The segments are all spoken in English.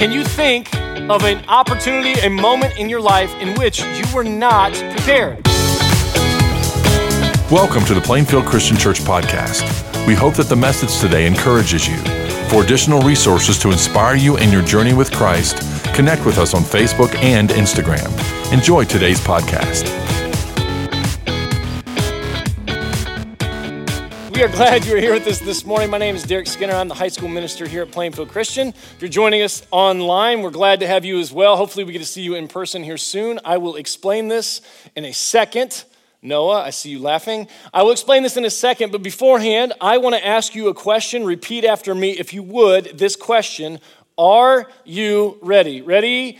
Can you think of an opportunity, a moment in your life in which you were not prepared? Welcome to the Plainfield Christian Church podcast. We hope that the message today encourages you. For additional resources to inspire you in your journey with Christ, connect with us on Facebook and Instagram. Enjoy today's podcast. We are glad you're here with us this morning. My name is Derek Skinner. I'm the high school minister here at Plainfield Christian. If you're joining us online, we're glad to have you as well. Hopefully we get to see you in person here soon. I will explain this in a second. Noah, I see you laughing. I will explain this in a second, but beforehand, I want to ask you a question. Repeat after me, if you would, this question. Are you ready? Ready?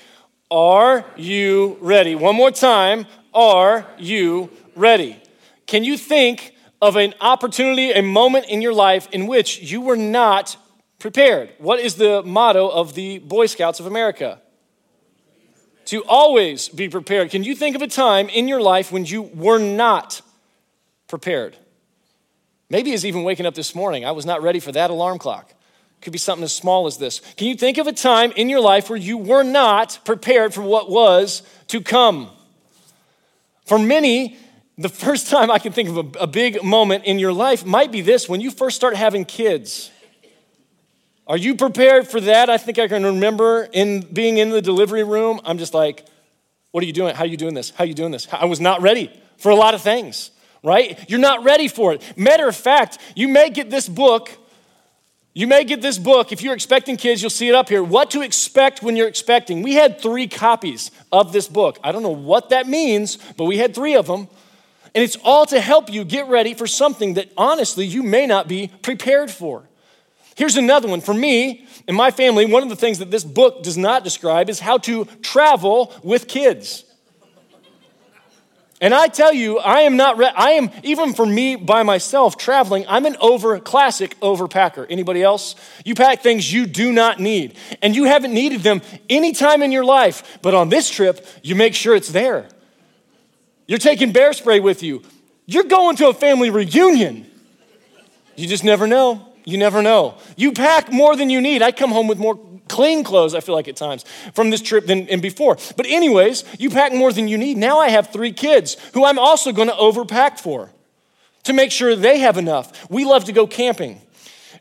Are you ready? One more time. Are you ready? Can you think of an opportunity, a moment in your life in which you were not prepared? What is the motto of the Boy Scouts of America? To always be prepared. Can you think of a time in your life when you were not prepared? Maybe it's even waking up this morning. I was not ready for that alarm clock. Could be something as small as this. Can you think of a time in your life where you were not prepared for what was to come? For many, the first time I can think of a big moment in your life might be this, when you first start having kids. Are you prepared for that? I think I can remember being in the delivery room. I'm just like, what are you doing? How are you doing this? How are you doing this? I was not ready for a lot of things, right? You're not ready for it. Matter of fact, you may get this book. If you're expecting kids, you'll see it up here. What to expect when you're expecting. We had 3 copies of this book. I don't know what that means, but we had 3 of them. And it's all to help you get ready for something that, honestly, you may not be prepared for. Here's another one. For me and my family, one of the things that this book does not describe is how to travel with kids. And I tell you, I am not ready. I am, even for me by myself, traveling, I'm an classic overpacker. Anybody else? You pack things you do not need. And you haven't needed them any time in your life. But on this trip, you make sure it's there. You're taking bear spray with you. You're going to a family reunion. You just never know. You never know. You pack more than you need. I come home with more clean clothes, I feel like at times, from this trip than before. But anyways, you pack more than you need. Now I have 3 kids who I'm also going to overpack for to make sure they have enough. We love to go camping.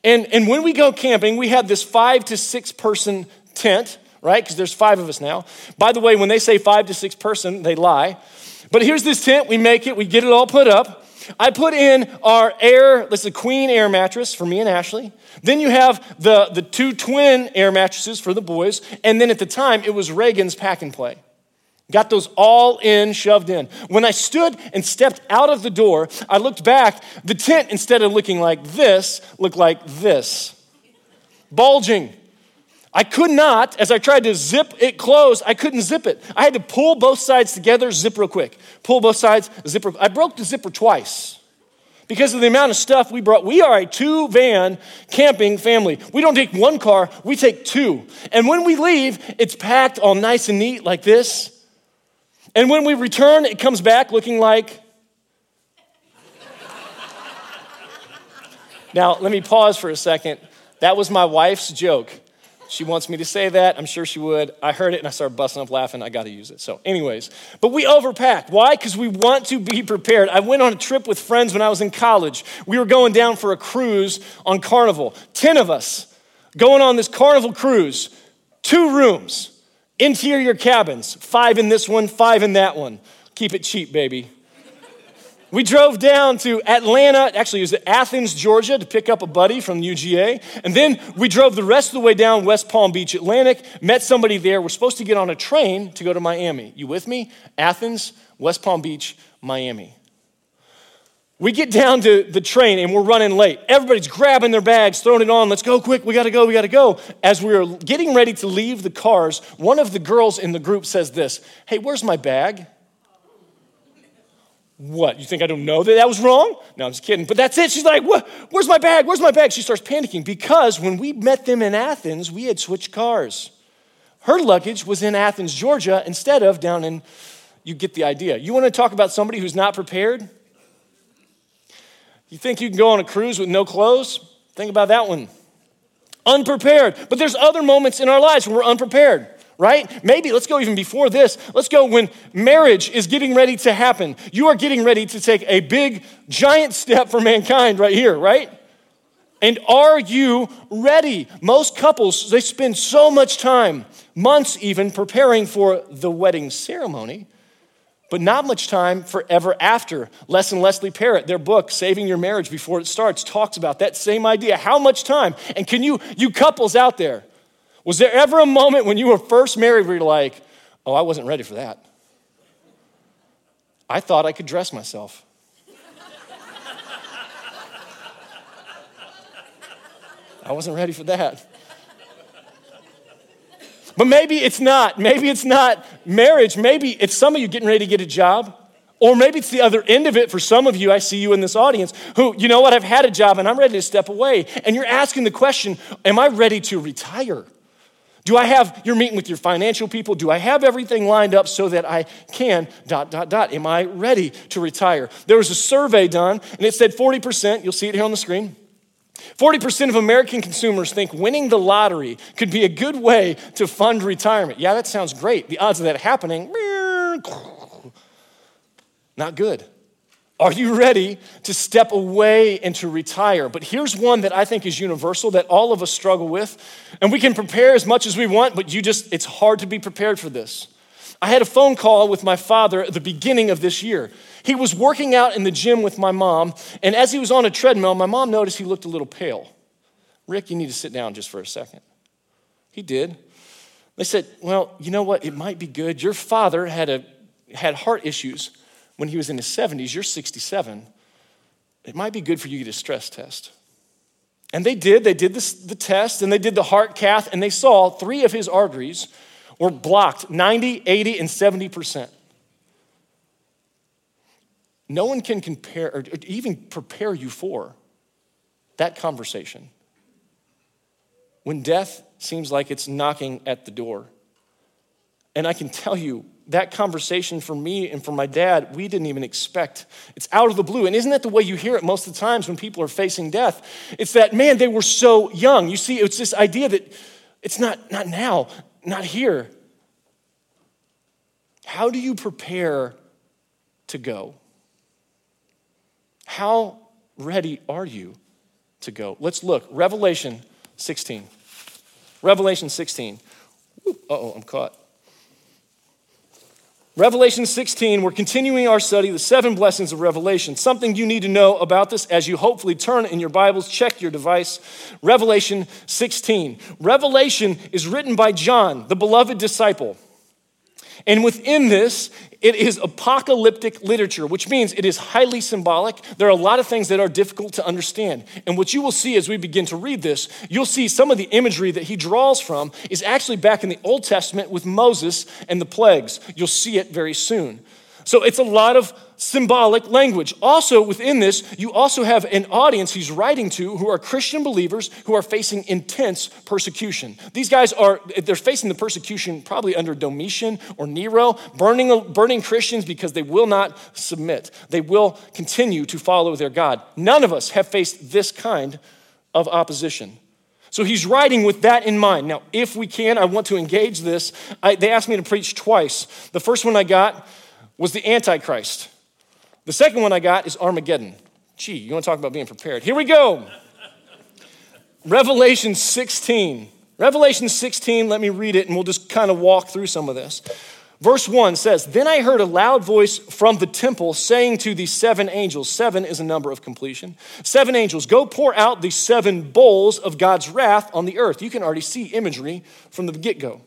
And when we go camping, we have this 5 to 6 person tent, right? Because there's 5 of us now. By the way, when they say 5 to 6 person, they lie. But here's this tent, we make it, we get it all put up. I put in our air, this is a queen air mattress for me and Ashley. Then you have the 2 twin air mattresses for the boys. And then at the time, it was Reagan's Pack and Play. Got those all in, shoved in. When I stood and stepped out of the door, I looked back, the tent, instead of looking like this, looked like this. Bulging. I could not, as I tried to zip it closed, I couldn't zip it. I had to pull both sides together, zip real quick. Pull both sides, zip real quick. I broke the zipper twice because of the amount of stuff we brought. We are a 2-van camping family. We don't take 1 car, we take 2. And when we leave, it's packed all nice and neat like this. And when we return, it comes back looking like... Now, let me pause for a second. That was my wife's joke. She wants me to say that. I'm sure she would. I heard it and I started busting up laughing. I got to use it. So anyways, but we overpacked. Why? Because we want to be prepared. I went on a trip with friends when I was in college. We were going down for a cruise on Carnival. 10 of us going on this Carnival cruise. 2 rooms, interior cabins, 5 in this one, 5 in that one. Keep it cheap, baby. We drove down to Atlanta, actually it was Athens, Georgia, to pick up a buddy from UGA. And then we drove the rest of the way down West Palm Beach, Atlantic, met somebody there. We're supposed to get on a train to go to Miami. You with me? Athens, West Palm Beach, Miami. We get down to the train and we're running late. Everybody's grabbing their bags, throwing it on. Let's go quick. We got to go. As we were getting ready to leave the cars, one of the girls in the group says this, "Hey, where's my bag?" What, you think I don't know that was wrong? No, I'm just kidding, but that's it. She's like, "What? Where's my bag? She starts panicking because when we met them in Athens, we had switched cars. Her luggage was in Athens, Georgia, instead of down in, you get the idea. You wanna talk about somebody who's not prepared? You think you can go on a cruise with no clothes? Think about that one. unprepared. But there's other moments in our lives when we're unprepared, right? Maybe let's go even before this. Let's go when marriage is getting ready to happen. You are getting ready to take a big, giant step for mankind right here, right? And are you ready? Most couples, they spend so much time, months even, preparing for the wedding ceremony, but not much time for ever after. Leslie Parrott, their book, Saving Your Marriage Before It Starts, talks about that same idea. How much time? And can you couples out there, was there ever a moment when you were first married where you're like, oh, I wasn't ready for that. I thought I could dress myself. I wasn't ready for that. But maybe it's not. Maybe it's not marriage. Maybe it's some of you getting ready to get a job. Or maybe it's the other end of it for some of you. I see you in this audience who, you know what, I've had a job and I'm ready to step away. And you're asking the question, am I ready to retire? Do I have, you're meeting with your financial people, do I have everything lined up so that I can, ... Am I ready to retire? There was a survey done and it said 40%, you'll see it here on the screen, 40% of American consumers think winning the lottery could be a good way to fund retirement. Yeah, that sounds great. The odds of that happening, not good. Are you ready to step away and to retire? But here's one that I think is universal that all of us struggle with, and we can prepare as much as we want, but it's hard to be prepared for this. I had a phone call with my father at the beginning of this year. He was working out in the gym with my mom, and as he was on a treadmill, my mom noticed he looked a little pale. Rick, you need to sit down just for a second. He did. They said, well, you know what? It might be good. Your father had heart issues when he was in his 70s. You're 67. It might be good for you to get a stress test. And they did the test, and they did the heart cath, and they saw three of his arteries were blocked 90, 80, and 70%. No one can compare or even prepare you for that conversation when death seems like it's knocking at the door. And I can tell you that conversation for me and for my dad, we didn't even expect. It's out of the blue. And isn't that the way you hear it most of the times when people are facing death? It's that, man, they were so young. You see, it's this idea that it's not now, not here. How do you prepare to go? How ready are you to go? Let's look. Revelation 16. Revelation 16. Uh-oh, I'm caught. Revelation 16, we're continuing our study, the 7 blessings of Revelation. Something you need to know about this as you hopefully turn in your Bibles, check your device. Revelation 16. Revelation is written by John, the beloved disciple. And within this, it is apocalyptic literature, which means it is highly symbolic. There are a lot of things that are difficult to understand. And what you will see as we begin to read this, you'll see some of the imagery that he draws from is actually back in the Old Testament with Moses and the plagues. You'll see it very soon. So it's a lot of symbolic language. Also within this, you also have an audience he's writing to who are Christian believers who are facing intense persecution. These guys they're facing the persecution probably under Domitian or Nero, burning Christians because they will not submit. They will continue to follow their God. None of us have faced this kind of opposition. So he's writing with that in mind. Now, if we can, I want to engage this. They asked me to preach twice. The first one I got was the Antichrist. The second one I got is Armageddon. Gee, you want to talk about being prepared. Here we go. Revelation 16. Revelation 16, let me read it, and we'll just kind of walk through some of this. Verse 1 says, Then I heard a loud voice from the temple saying to the 7 angels, 7 is a number of completion, 7 angels, go pour out the 7 bowls of God's wrath on the earth. You can already see imagery from the get-go.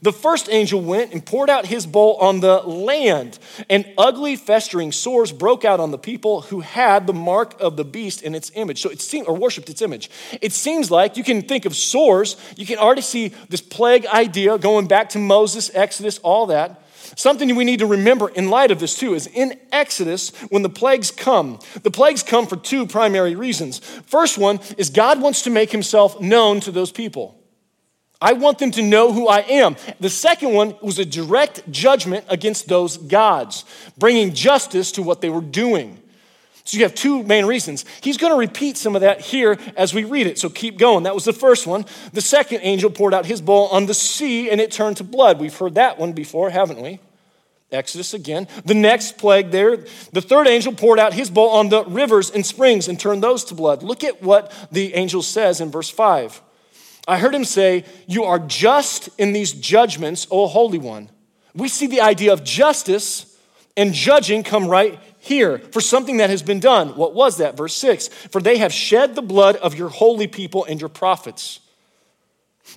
The first angel went and poured out his bowl on the land, and ugly, festering sores broke out on the people who had the mark of the beast in its image. So it seemed, or worshipped its image. It seems like you can think of sores. You can already see this plague idea going back to Moses, Exodus, all that. Something we need to remember in light of this too is in Exodus, when the plagues come for 2 primary reasons. First one is God wants to make himself known to those people. I want them to know who I am. The second one was a direct judgment against those gods, bringing justice to what they were doing. So you have two main reasons. He's going to repeat some of that here as we read it, so keep going. That was the first one. The second angel poured out his bowl on the sea, and it turned to blood. We've heard that one before, haven't we? Exodus again. The next plague there, the third angel poured out his bowl on the rivers and springs and turned those to blood. Look at what the angel says in verse 5. I heard him say, "You are just in these judgments, O Holy One." We see the idea of justice and judging come right here for something that has been done. What was that? Verse 6, for they have shed the blood of your holy people and your prophets,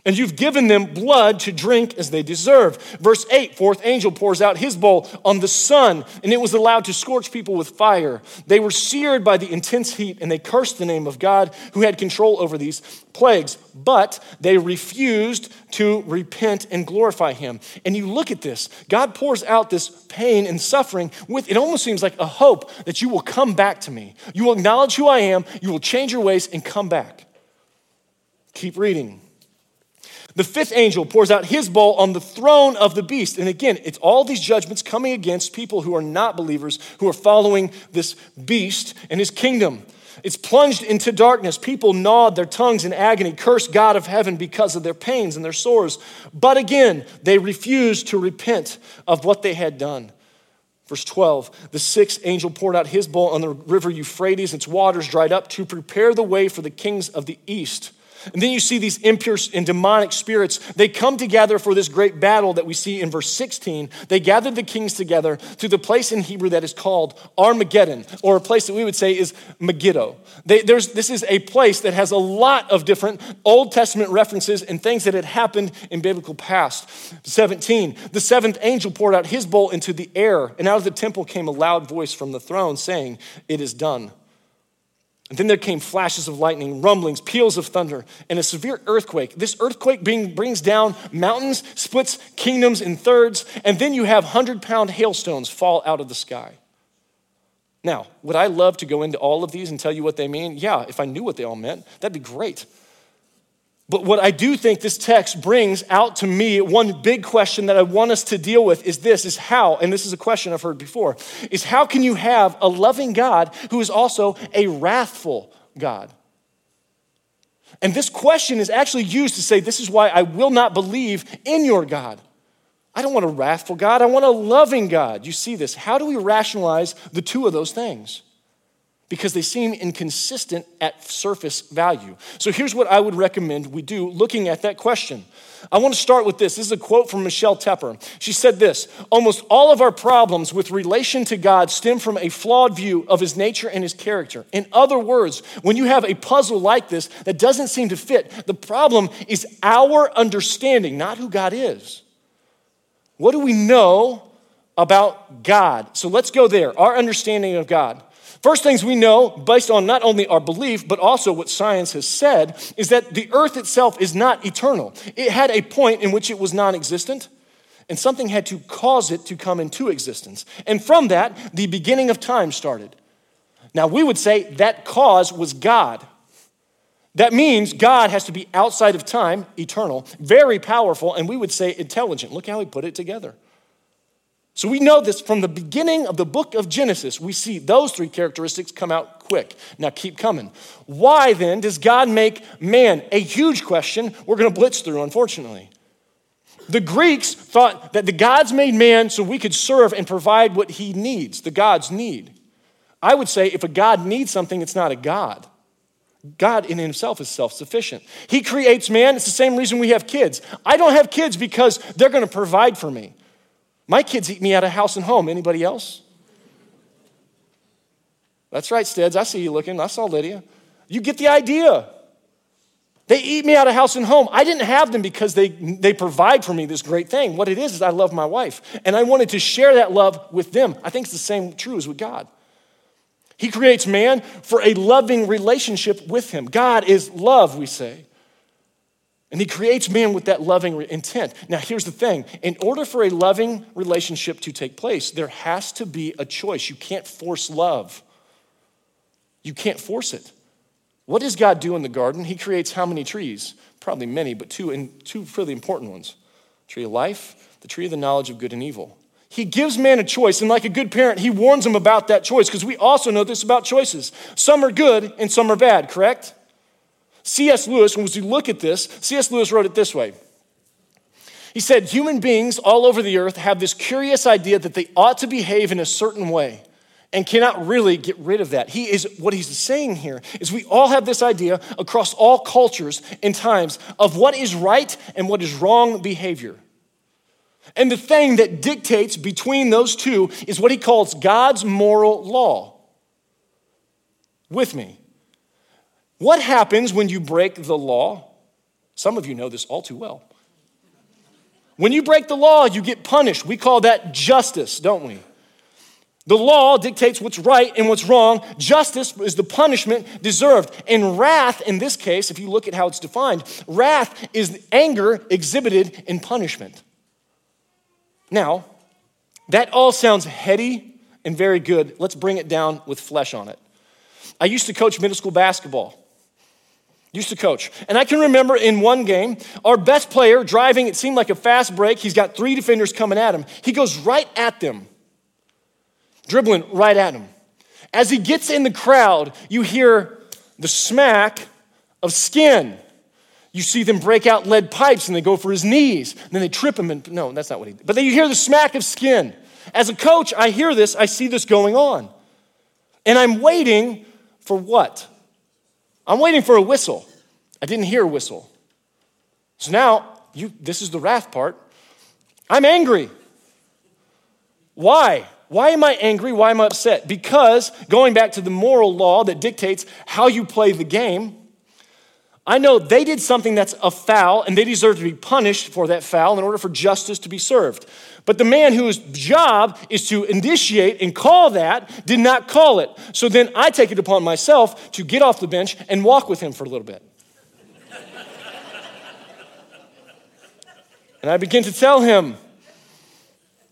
and you've given them blood to drink as they deserve. Verse 8, fourth angel pours out his bowl on the sun, and it was allowed to scorch people with fire. They were seared by the intense heat, and they cursed the name of God who had control over these plagues, but they refused to repent and glorify him. And you look at this. God pours out this pain and suffering with, it almost seems like a hope that you will come back to me. You will acknowledge who I am. You will change your ways and come back. Keep reading. The fifth angel pours out his bowl on the throne of the beast. And again, it's all these judgments coming against people who are not believers, who are following this beast and his kingdom. It's plunged into darkness. People gnawed their tongues in agony, cursed God of heaven because of their pains and their sores. But again, they refused to repent of what they had done. Verse 12, the sixth angel poured out his bowl on the river Euphrates. Its waters dried up to prepare the way for the kings of the east. And then you see these impure and demonic spirits. They come together for this great battle that we see in verse 16. They gathered the kings together to the place in Hebrew that is called Armageddon, or a place that we would say is Megiddo. This is a place that has a lot of different Old Testament references and things that had happened in biblical past. 17, the seventh angel poured out his bowl into the air, and out of the temple came a loud voice from the throne saying, "It is done." And then there came flashes of lightning, rumblings, peals of thunder, and a severe earthquake. This earthquake brings down mountains, splits kingdoms in thirds, and then you have 100-pound hailstones fall out of the sky. Now, would I love to go into all of these and tell you what they mean? Yeah, if I knew what they all meant, that'd be great. But what I do think this text brings out to me, one big question that I want us to deal with is this, is how, and this is a question I've heard before, is how can you have a loving God who is also a wrathful God? And this question is actually used to say, this is why I will not believe in your God. I don't want a wrathful God. I want a loving God. You see this. How do we rationalize the two of those things? Because they seem inconsistent at surface value. So here's what I would recommend we do looking at that question. I want to start with this. This is a quote from Michelle Tepper. She said this, almost all of our problems with relation to God stem from a flawed view of his nature and his character. In other words, when you have a puzzle like this that doesn't seem to fit, the problem is our understanding, not who God is. What do we know about God? So let's go there, our understanding of God. First things we know, based on not only our belief, but also what science has said, is that the earth itself is not eternal. It had a point in which it was non-existent, and something had to cause it to come into existence. And from that, the beginning of time started. Now, we would say that cause was God. That means God has to be outside of time, eternal, very powerful, and we would say intelligent. Look how he put it together. So we know this from the beginning of the book of Genesis. We see those three characteristics come out quick. Now keep coming. Why then does God make man? A huge question we're going to blitz through, unfortunately. The Greeks thought that the gods made man so we could serve and provide what he needs, the gods need. I would say if a god needs something, it's not a god. God in himself is self-sufficient. He creates man. It's the same reason we have kids. I don't have kids because they're going to provide for me. My kids eat me out of house and home. Anybody else? That's right, Steds. I see you looking. I saw Lydia. You get the idea. They eat me out of house and home. I didn't have them because they provide for me this great thing. What it is I love my wife, and I wanted to share that love with them. I think it's the same true as with God. He creates man for a loving relationship with him. God is love, we say. And he creates man with that loving intent. Now, here's the thing. In order for a loving relationship to take place, there has to be a choice. You can't force love. You can't force it. What does God do in the garden? He creates how many trees? Probably many, but two really important ones. Tree of life, the tree of the knowledge of good and evil. He gives man a choice, and like a good parent, he warns him about that choice, because we also know this about choices. Some are good and some are bad, correct? C.S. Lewis, when we look at this, C.S. Lewis wrote it this way. He said, human beings all over the earth have this curious idea that they ought to behave in a certain way and cannot really get rid of that. What he's saying here is we all have this idea across all cultures and times of what is right and what is wrong behavior. And the thing that dictates between those two is what he calls God's moral law. With me. What happens when you break the law? Some of you know this all too well. When you break the law, you get punished. We call that justice, don't we? The law dictates what's right and what's wrong. Justice is the punishment deserved. And wrath, in this case, if you look at how it's defined, wrath is anger exhibited in punishment. Now, that all sounds heady and very good. Let's bring it down with flesh on it. I used to coach middle school basketball. And I can remember in one game, our best player driving, it seemed like a fast break. He's got three defenders coming at him. He goes right at them, dribbling right at him. As he gets in the crowd, you hear the smack of skin. You see them break out lead pipes and they go for his knees. And then they trip him and, no, that's not what he did. But then you hear the smack of skin. As a coach, I hear this, I see this going on. And I'm waiting for what? I'm waiting for a whistle. I didn't hear a whistle. So now, this is the wrath part. I'm angry. Why? Why am I angry? Why am I upset? Because going back to the moral law that dictates how you play the game, I know they did something that's a foul and they deserve to be punished for that foul in order for justice to be served. But the man whose job is to initiate and call that did not call it. So then I take it upon myself to get off the bench and walk with him for a little bit. And I begin to tell him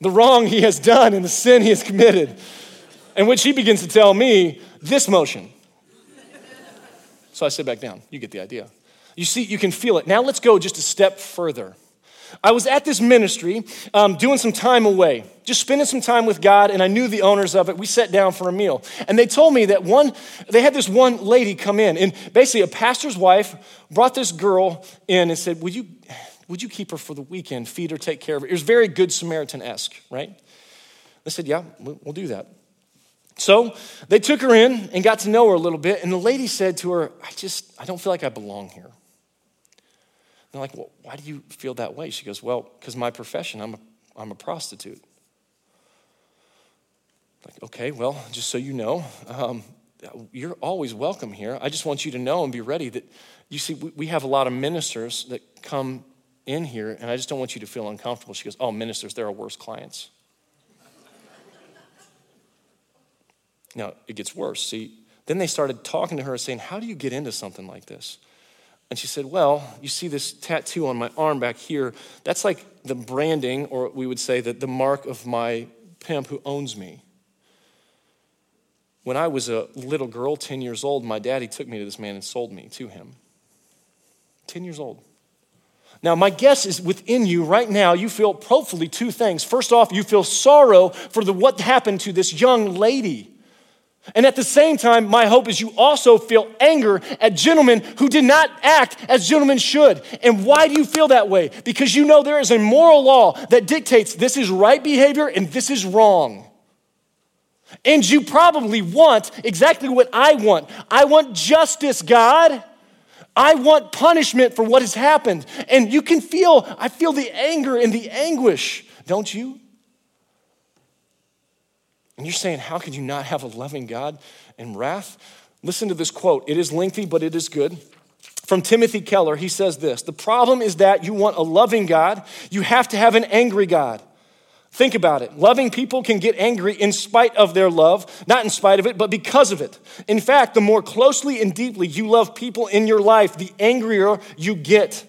the wrong he has done and the sin he has committed, in which he begins to tell me this motion. So I sit back down. You get the idea. You see, you can feel it. Now let's go just a step further. I was at this ministry doing some time away, just spending some time with God, and I knew the owners of it. We sat down for a meal, and they told me that they had this one lady come in, and basically a pastor's wife brought this girl in and said, would you keep her for the weekend, feed her, take care of her? It was very Good Samaritan-esque, right? They said, yeah, we'll do that. So they took her in and got to know her a little bit, and the lady said to her, I don't feel like I belong here. And they're like, well, why do you feel that way? She goes, well, because my profession, I'm a prostitute. Like, okay, well, just so you know, you're always welcome here. I just want you to know and be ready that, you see, we have a lot of ministers that come in here, and I just don't want you to feel uncomfortable. She goes, oh, ministers, they're our worst clients. Now, it gets worse. See, then they started talking to her saying, how do you get into something like this? And she said, well, you see this tattoo on my arm back here. That's like the branding, or we would say that the mark of my pimp who owns me. When I was a little girl, 10 years old, my daddy took me to this man and sold me to him. 10 years old. Now, my guess is within you right now, you feel hopefully two things. First off, you feel sorrow for what happened to this young lady. And at the same time, my hope is you also feel anger at gentlemen who did not act as gentlemen should. And why do you feel that way? Because you know there is a moral law that dictates this is right behavior and this is wrong. And you probably want exactly what I want. I want justice, God. I want punishment for what has happened. And you can I feel the anger and the anguish, don't you? And you're saying, how could you not have a loving God and wrath? Listen to this quote. It is lengthy, but it is good. From Timothy Keller, he says this, the problem is that you want a loving God, you have to have an angry God. Think about it. Loving people can get angry in spite of their love, not in spite of it, but because of it. In fact, the more closely and deeply you love people in your life, the angrier you get.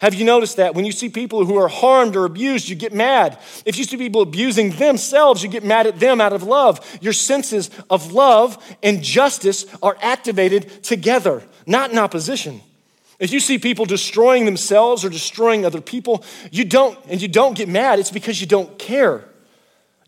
Have you noticed that? When you see people who are harmed or abused, you get mad. If you see people abusing themselves, you get mad at them out of love. Your senses of love and justice are activated together, not in opposition. If you see people destroying themselves or destroying other people, you don't get mad. It's because you don't care.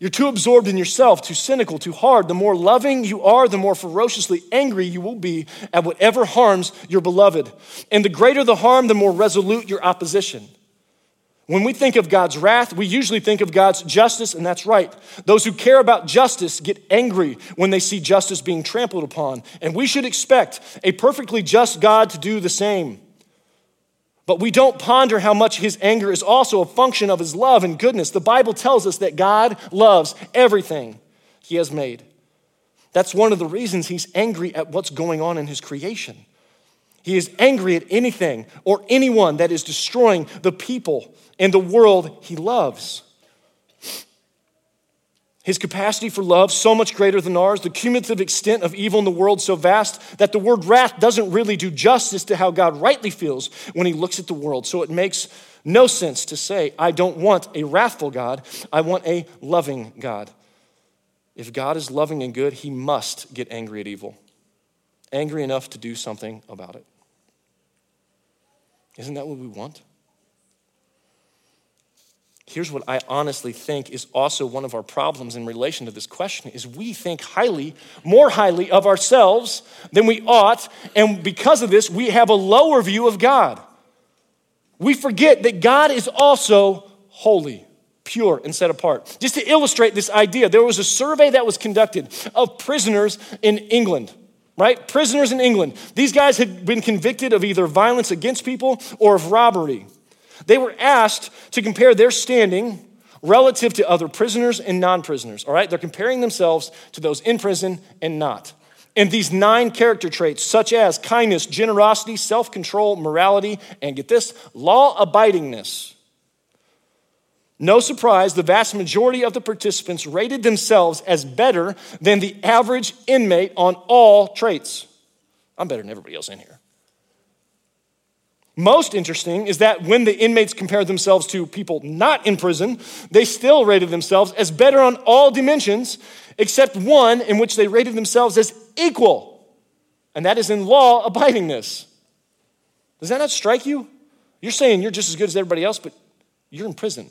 You're too absorbed in yourself, too cynical, too hard. The more loving you are, the more ferociously angry you will be at whatever harms your beloved. And the greater the harm, the more resolute your opposition. When we think of God's wrath, we usually think of God's justice, and that's right. Those who care about justice get angry when they see justice being trampled upon. And we should expect a perfectly just God to do the same. But we don't ponder how much his anger is also a function of his love and goodness. The Bible tells us that God loves everything he has made. That's one of the reasons he's angry at what's going on in his creation. He is angry at anything or anyone that is destroying the people and the world he loves. His capacity for love, so much greater than ours, the cumulative extent of evil in the world so vast that the word wrath doesn't really do justice to how God rightly feels when he looks at the world. So it makes no sense to say, I don't want a wrathful God, I want a loving God. If God is loving and good, he must get angry at evil, angry enough to do something about it. Isn't that what we want? Here's what I honestly think is also one of our problems in relation to this question is we think highly, more highly of ourselves than we ought, and because of this, we have a lower view of God. We forget that God is also holy, pure, and set apart. Just to illustrate this idea, there was a survey that was conducted of prisoners in England. Right? Prisoners in England. These guys had been convicted of either violence against people or of robbery. They were asked to compare their standing relative to other prisoners and non-prisoners, all right? They're comparing themselves to those in prison and not. And these 9 character traits, such as kindness, generosity, self-control, morality, and get this, law-abidingness. No surprise, the vast majority of the participants rated themselves as better than the average inmate on all traits. I'm better than everybody else in here. Most interesting is that when the inmates compared themselves to people not in prison, they still rated themselves as better on all dimensions, except one in which they rated themselves as equal, and that is in law abidingness. Does that not strike you? You're saying you're just as good as everybody else, but you're in prison.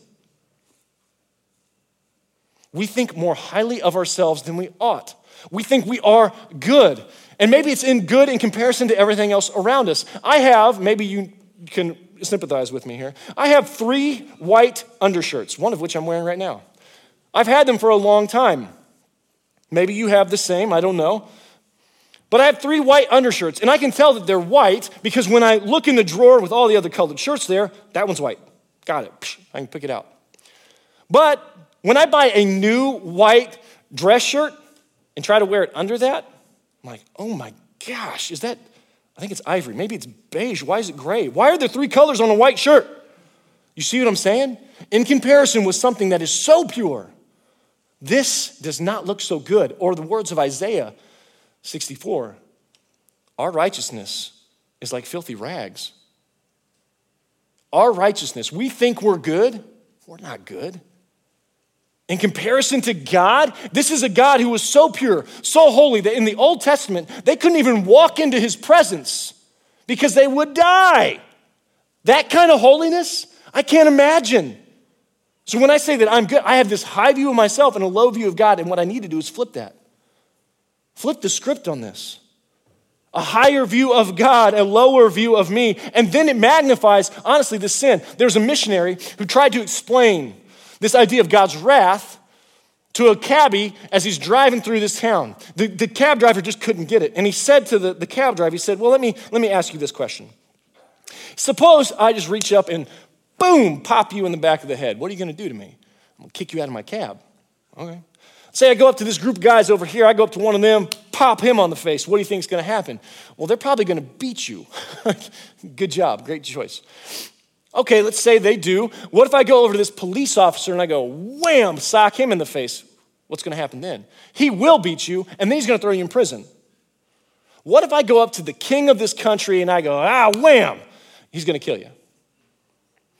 We think more highly of ourselves than we ought. We think we are good. And maybe it's in good in comparison to everything else around us. I have, maybe you can sympathize with me here, I have 3 white undershirts, one of which I'm wearing right now. I've had them for a long time. Maybe you have the same, I don't know. But I have 3 white undershirts, and I can tell that they're white because when I look in the drawer with all the other colored shirts there, that one's white. Got it. I can pick it out. But when I buy a new white dress shirt and try to wear it under that, I'm like, oh my gosh, is that, I think it's ivory. Maybe it's beige. Why is it gray? Why are there 3 colors on a white shirt? You see what I'm saying? In comparison with something that is so pure, this does not look so good. Or the words of Isaiah 64, our righteousness is like filthy rags. Our righteousness, we think we're good. We're not good. In comparison to God, this is a God who was so pure, so holy, that in the Old Testament, they couldn't even walk into his presence because they would die. That kind of holiness, I can't imagine. So when I say that I'm good, I have this high view of myself and a low view of God, and what I need to do is flip that. Flip the script on this. A higher view of God, a lower view of me, and then it magnifies, honestly, the sin. There's a missionary who tried to explain this idea of God's wrath to a cabbie as he's driving through this town. The cab driver just couldn't get it. And he said to the cab driver, he said, well, let me ask you this question. Suppose I just reach up and boom, pop you in the back of the head. What are you gonna do to me? I'm gonna kick you out of my cab. Okay. Say I go up to this group of guys over here, I go up to one of them, pop him on the face. What do you think is gonna happen? Well, they're probably gonna beat you. Good job, great choice. Okay, let's say they do. What if I go over to this police officer and I go, wham, sock him in the face? What's gonna happen then? He will beat you, and then he's gonna throw you in prison. What if I go up to the king of this country and I go, wham, he's gonna kill you?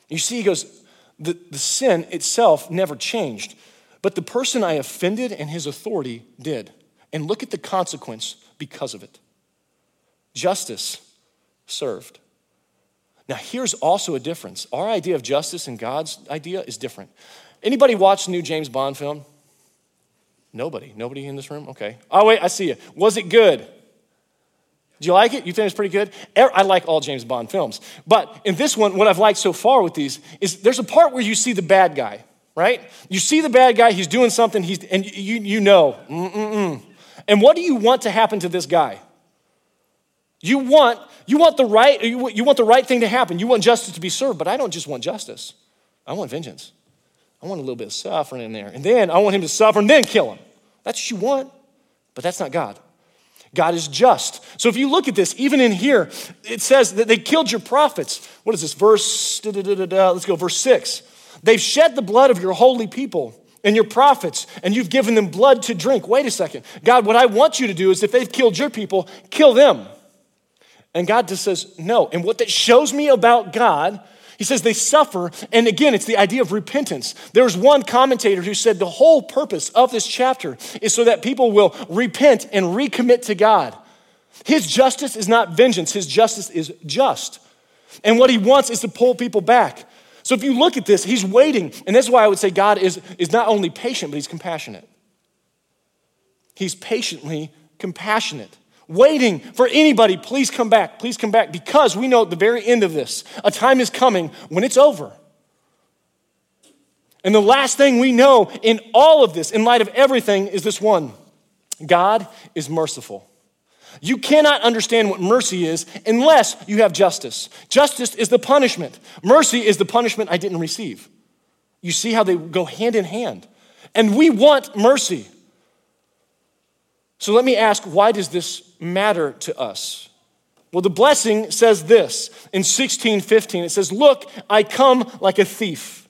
You see, he goes, the sin itself never changed, but the person I offended and his authority did. And look at the consequence because of it. Justice served. Now, here's also a difference. Our idea of justice and God's idea is different. Anybody watch the new James Bond film? Nobody. Nobody in this room? Okay. Oh, wait, I see you. Was it good? Do you like it? You think it's pretty good? I like all James Bond films. But in this one, what I've liked so far with these is there's a part where you see the bad guy, right? You see the bad guy, he's doing something, and you know, And what do you want to happen to this guy? You want the right thing to happen. You want justice to be served, but I don't just want justice. I want vengeance. I want a little bit of suffering in there. And then I want him to suffer and then kill him. That's what you want, but that's not God. God is just. So if you look at this, even in here, it says that they killed your prophets. What is this? Let's go, verse 6. They've shed the blood of your holy people and your prophets, and you've given them blood to drink. Wait a second. God, what I want you to do is if they've killed your people, kill them. And God just says, no. And what that shows me about God, he says they suffer. And again, it's the idea of repentance. There's one commentator who said the whole purpose of this chapter is so that people will repent and recommit to God. His justice is not vengeance. His justice is just. And what he wants is to pull people back. So if you look at this, he's waiting. And that's why I would say God is not only patient, but he's compassionate. He's patiently compassionate. Waiting for anybody, please come back, because we know at the very end of this, a time is coming when it's over. And the last thing we know in all of this, in light of everything, is this one: God is merciful. You cannot understand what mercy is unless you have justice. Justice is the punishment. Mercy is the punishment I didn't receive. You see how they go hand in hand. And we want mercy. So let me ask, why does this matter to us? Well, the blessing says this in 16:15. It says, look, I come like a thief.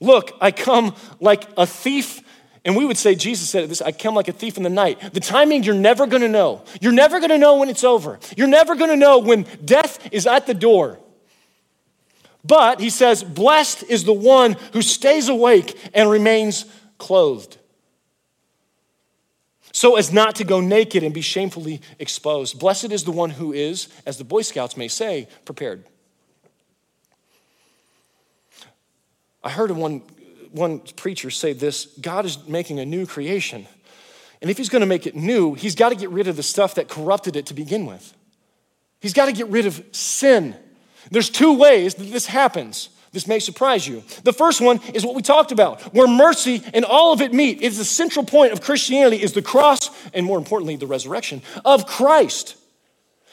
Look, I come like a thief. And we would say, Jesus said this, I come like a thief in the night. The timing, you're never gonna know. You're never gonna know when it's over. You're never gonna know when death is at the door. But he says, blessed is the one who stays awake and remains clothed, so as not to go naked and be shamefully exposed. Blessed is the one who is, as the Boy Scouts may say, prepared. I heard one preacher say this: God is making a new creation. And if he's gonna make it new, he's gotta get rid of the stuff that corrupted it to begin with. He's gotta get rid of sin. There's two ways that this happens. This may surprise you. The first one is what we talked about, where mercy and all of it meet. It's the central point of Christianity, is the cross, and more importantly, the resurrection of Christ.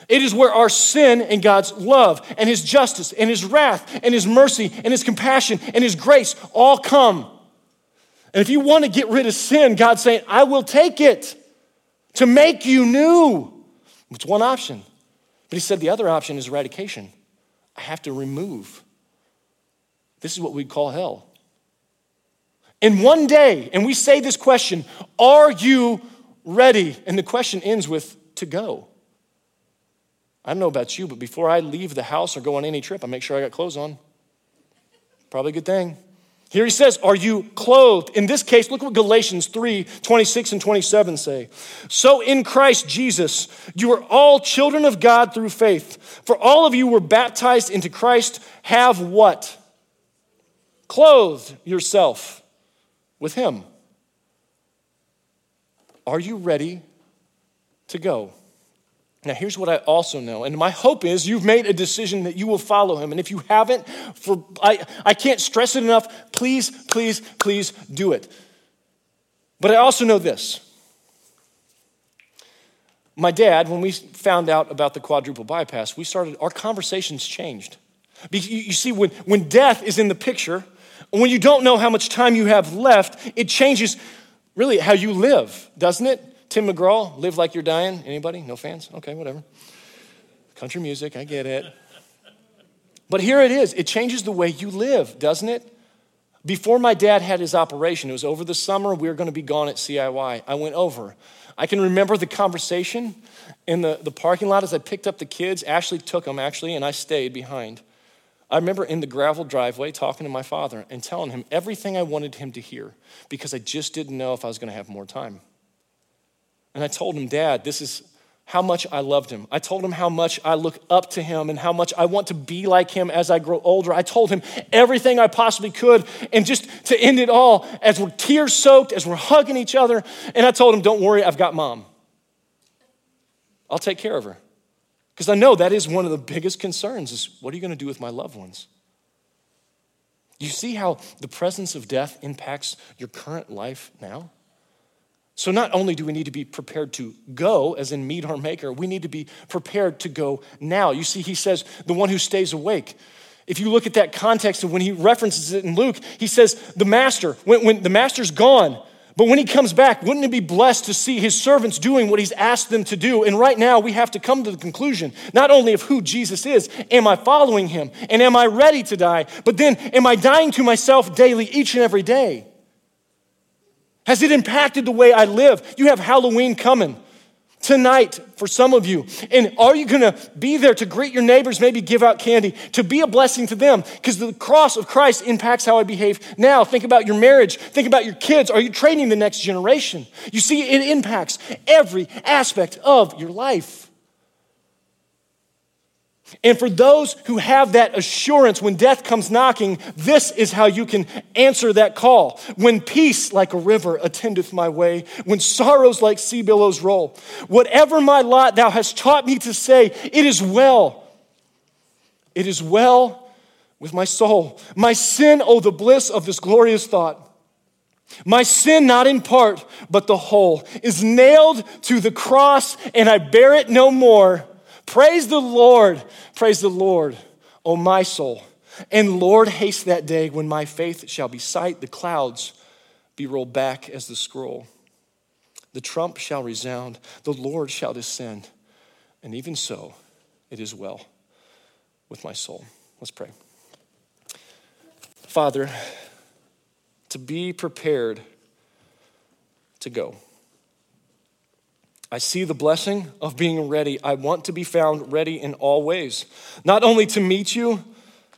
It is where our sin and God's love and his justice and his wrath and his mercy and his compassion and his grace all come. And if you want to get rid of sin, God's saying, I will take it to make you new. It's one option. But he said the other option is eradication. I have to remove. This is what we'd call hell. And one day, and we say this question, are you ready? And the question ends with, to go. I don't know about you, but before I leave the house or go on any trip, I make sure I got clothes on. Probably a good thing. Here he says, are you clothed? In this case, look what Galatians 3:26 and 27 say. So in Christ Jesus, you are all children of God through faith. For all of you were baptized into Christ, have what? Clothe yourself with him. Are you ready to go? Now, here's what I also know, and my hope is you've made a decision that you will follow him. And if you haven't, I can't stress it enough, please do it. But I also know this. My dad, when we found out about the quadruple bypass, our conversations changed. You see, when death is in the picture, when you don't know how much time you have left, it changes really how you live, doesn't it? Tim McGraw, live like you're dying. Anybody? No fans? Okay, whatever. Country music, I get it. But here it is. It changes the way you live, doesn't it? Before my dad had his operation, it was over the summer. We were going to be gone at CIY. I went over. I can remember the conversation in the parking lot as I picked up the kids. Ashley took them, actually, and I stayed behind. I remember in the gravel driveway talking to my father and telling him everything I wanted him to hear, because I just didn't know if I was gonna have more time. And I told him, Dad, this is how much I loved him. I told him how much I look up to him and how much I want to be like him as I grow older. I told him everything I possibly could. And just to end it all, as we're tears soaked, as we're hugging each other, and I told him, don't worry, I've got mom. I'll take care of her. Because I know that is one of the biggest concerns is, what are you going to do with my loved ones? You see how the presence of death impacts your current life now? So not only do we need to be prepared to go, as in meet our maker, we need to be prepared to go now. You see, he says, the one who stays awake. If you look at that context, and when he references it in Luke, he says, the master, when the master's gone, but when he comes back, wouldn't it be blessed to see his servants doing what he's asked them to do? And right now, we have to come to the conclusion, not only of who Jesus is, am I following him? And am I ready to die? But then, am I dying to myself daily, each and every day? Has it impacted the way I live? You have Halloween coming tonight for some of you. And are you gonna be there to greet your neighbors, maybe give out candy, to be a blessing to them? Because the cross of Christ impacts how I behave now. Think about your marriage. Think about your kids. Are you training the next generation? You see, it impacts every aspect of your life. And for those who have that assurance when death comes knocking, this is how you can answer that call. When peace like a river attendeth my way, when sorrows like sea billows roll, whatever my lot thou hast taught me to say, it is well. It is well with my soul. My sin, oh, the bliss of this glorious thought. My sin, not in part, but the whole, is nailed to the cross, and I bear it no more. Praise the Lord, O my soul. And Lord, haste that day when my faith shall be sight, the clouds be rolled back as the scroll. The trump shall resound, the Lord shall descend. And even so, it is well with my soul. Let's pray. Father, to be prepared to go. I see the blessing of being ready. I want to be found ready in all ways, not only to meet you,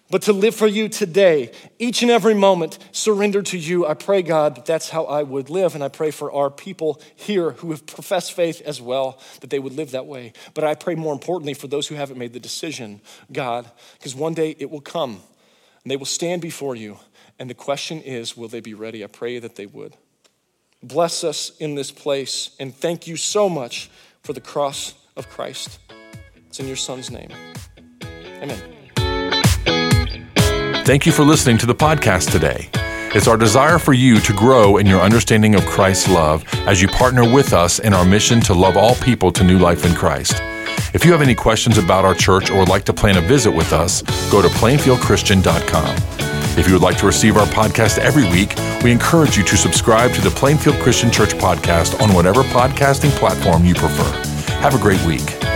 but to live for you today, each and every moment, surrender to you. I pray, God, that that's how I would live, and I pray for our people here who have professed faith as well, that they would live that way. But I pray more importantly for those who haven't made the decision, God, because one day it will come, and they will stand before you, and the question is, will they be ready? I pray that they would. Bless us in this place, and thank you so much for the cross of Christ. It's in your Son's name. Amen. Thank you for listening to the podcast today. It's our desire for you to grow in your understanding of Christ's love as you partner with us in our mission to love all people to new life in Christ. If you have any questions about our church or would like to plan a visit with us, go to plainfieldchristian.com. If you would like to receive our podcast every week, we encourage you to subscribe to the Plainfield Christian Church podcast on whatever podcasting platform you prefer. Have a great week.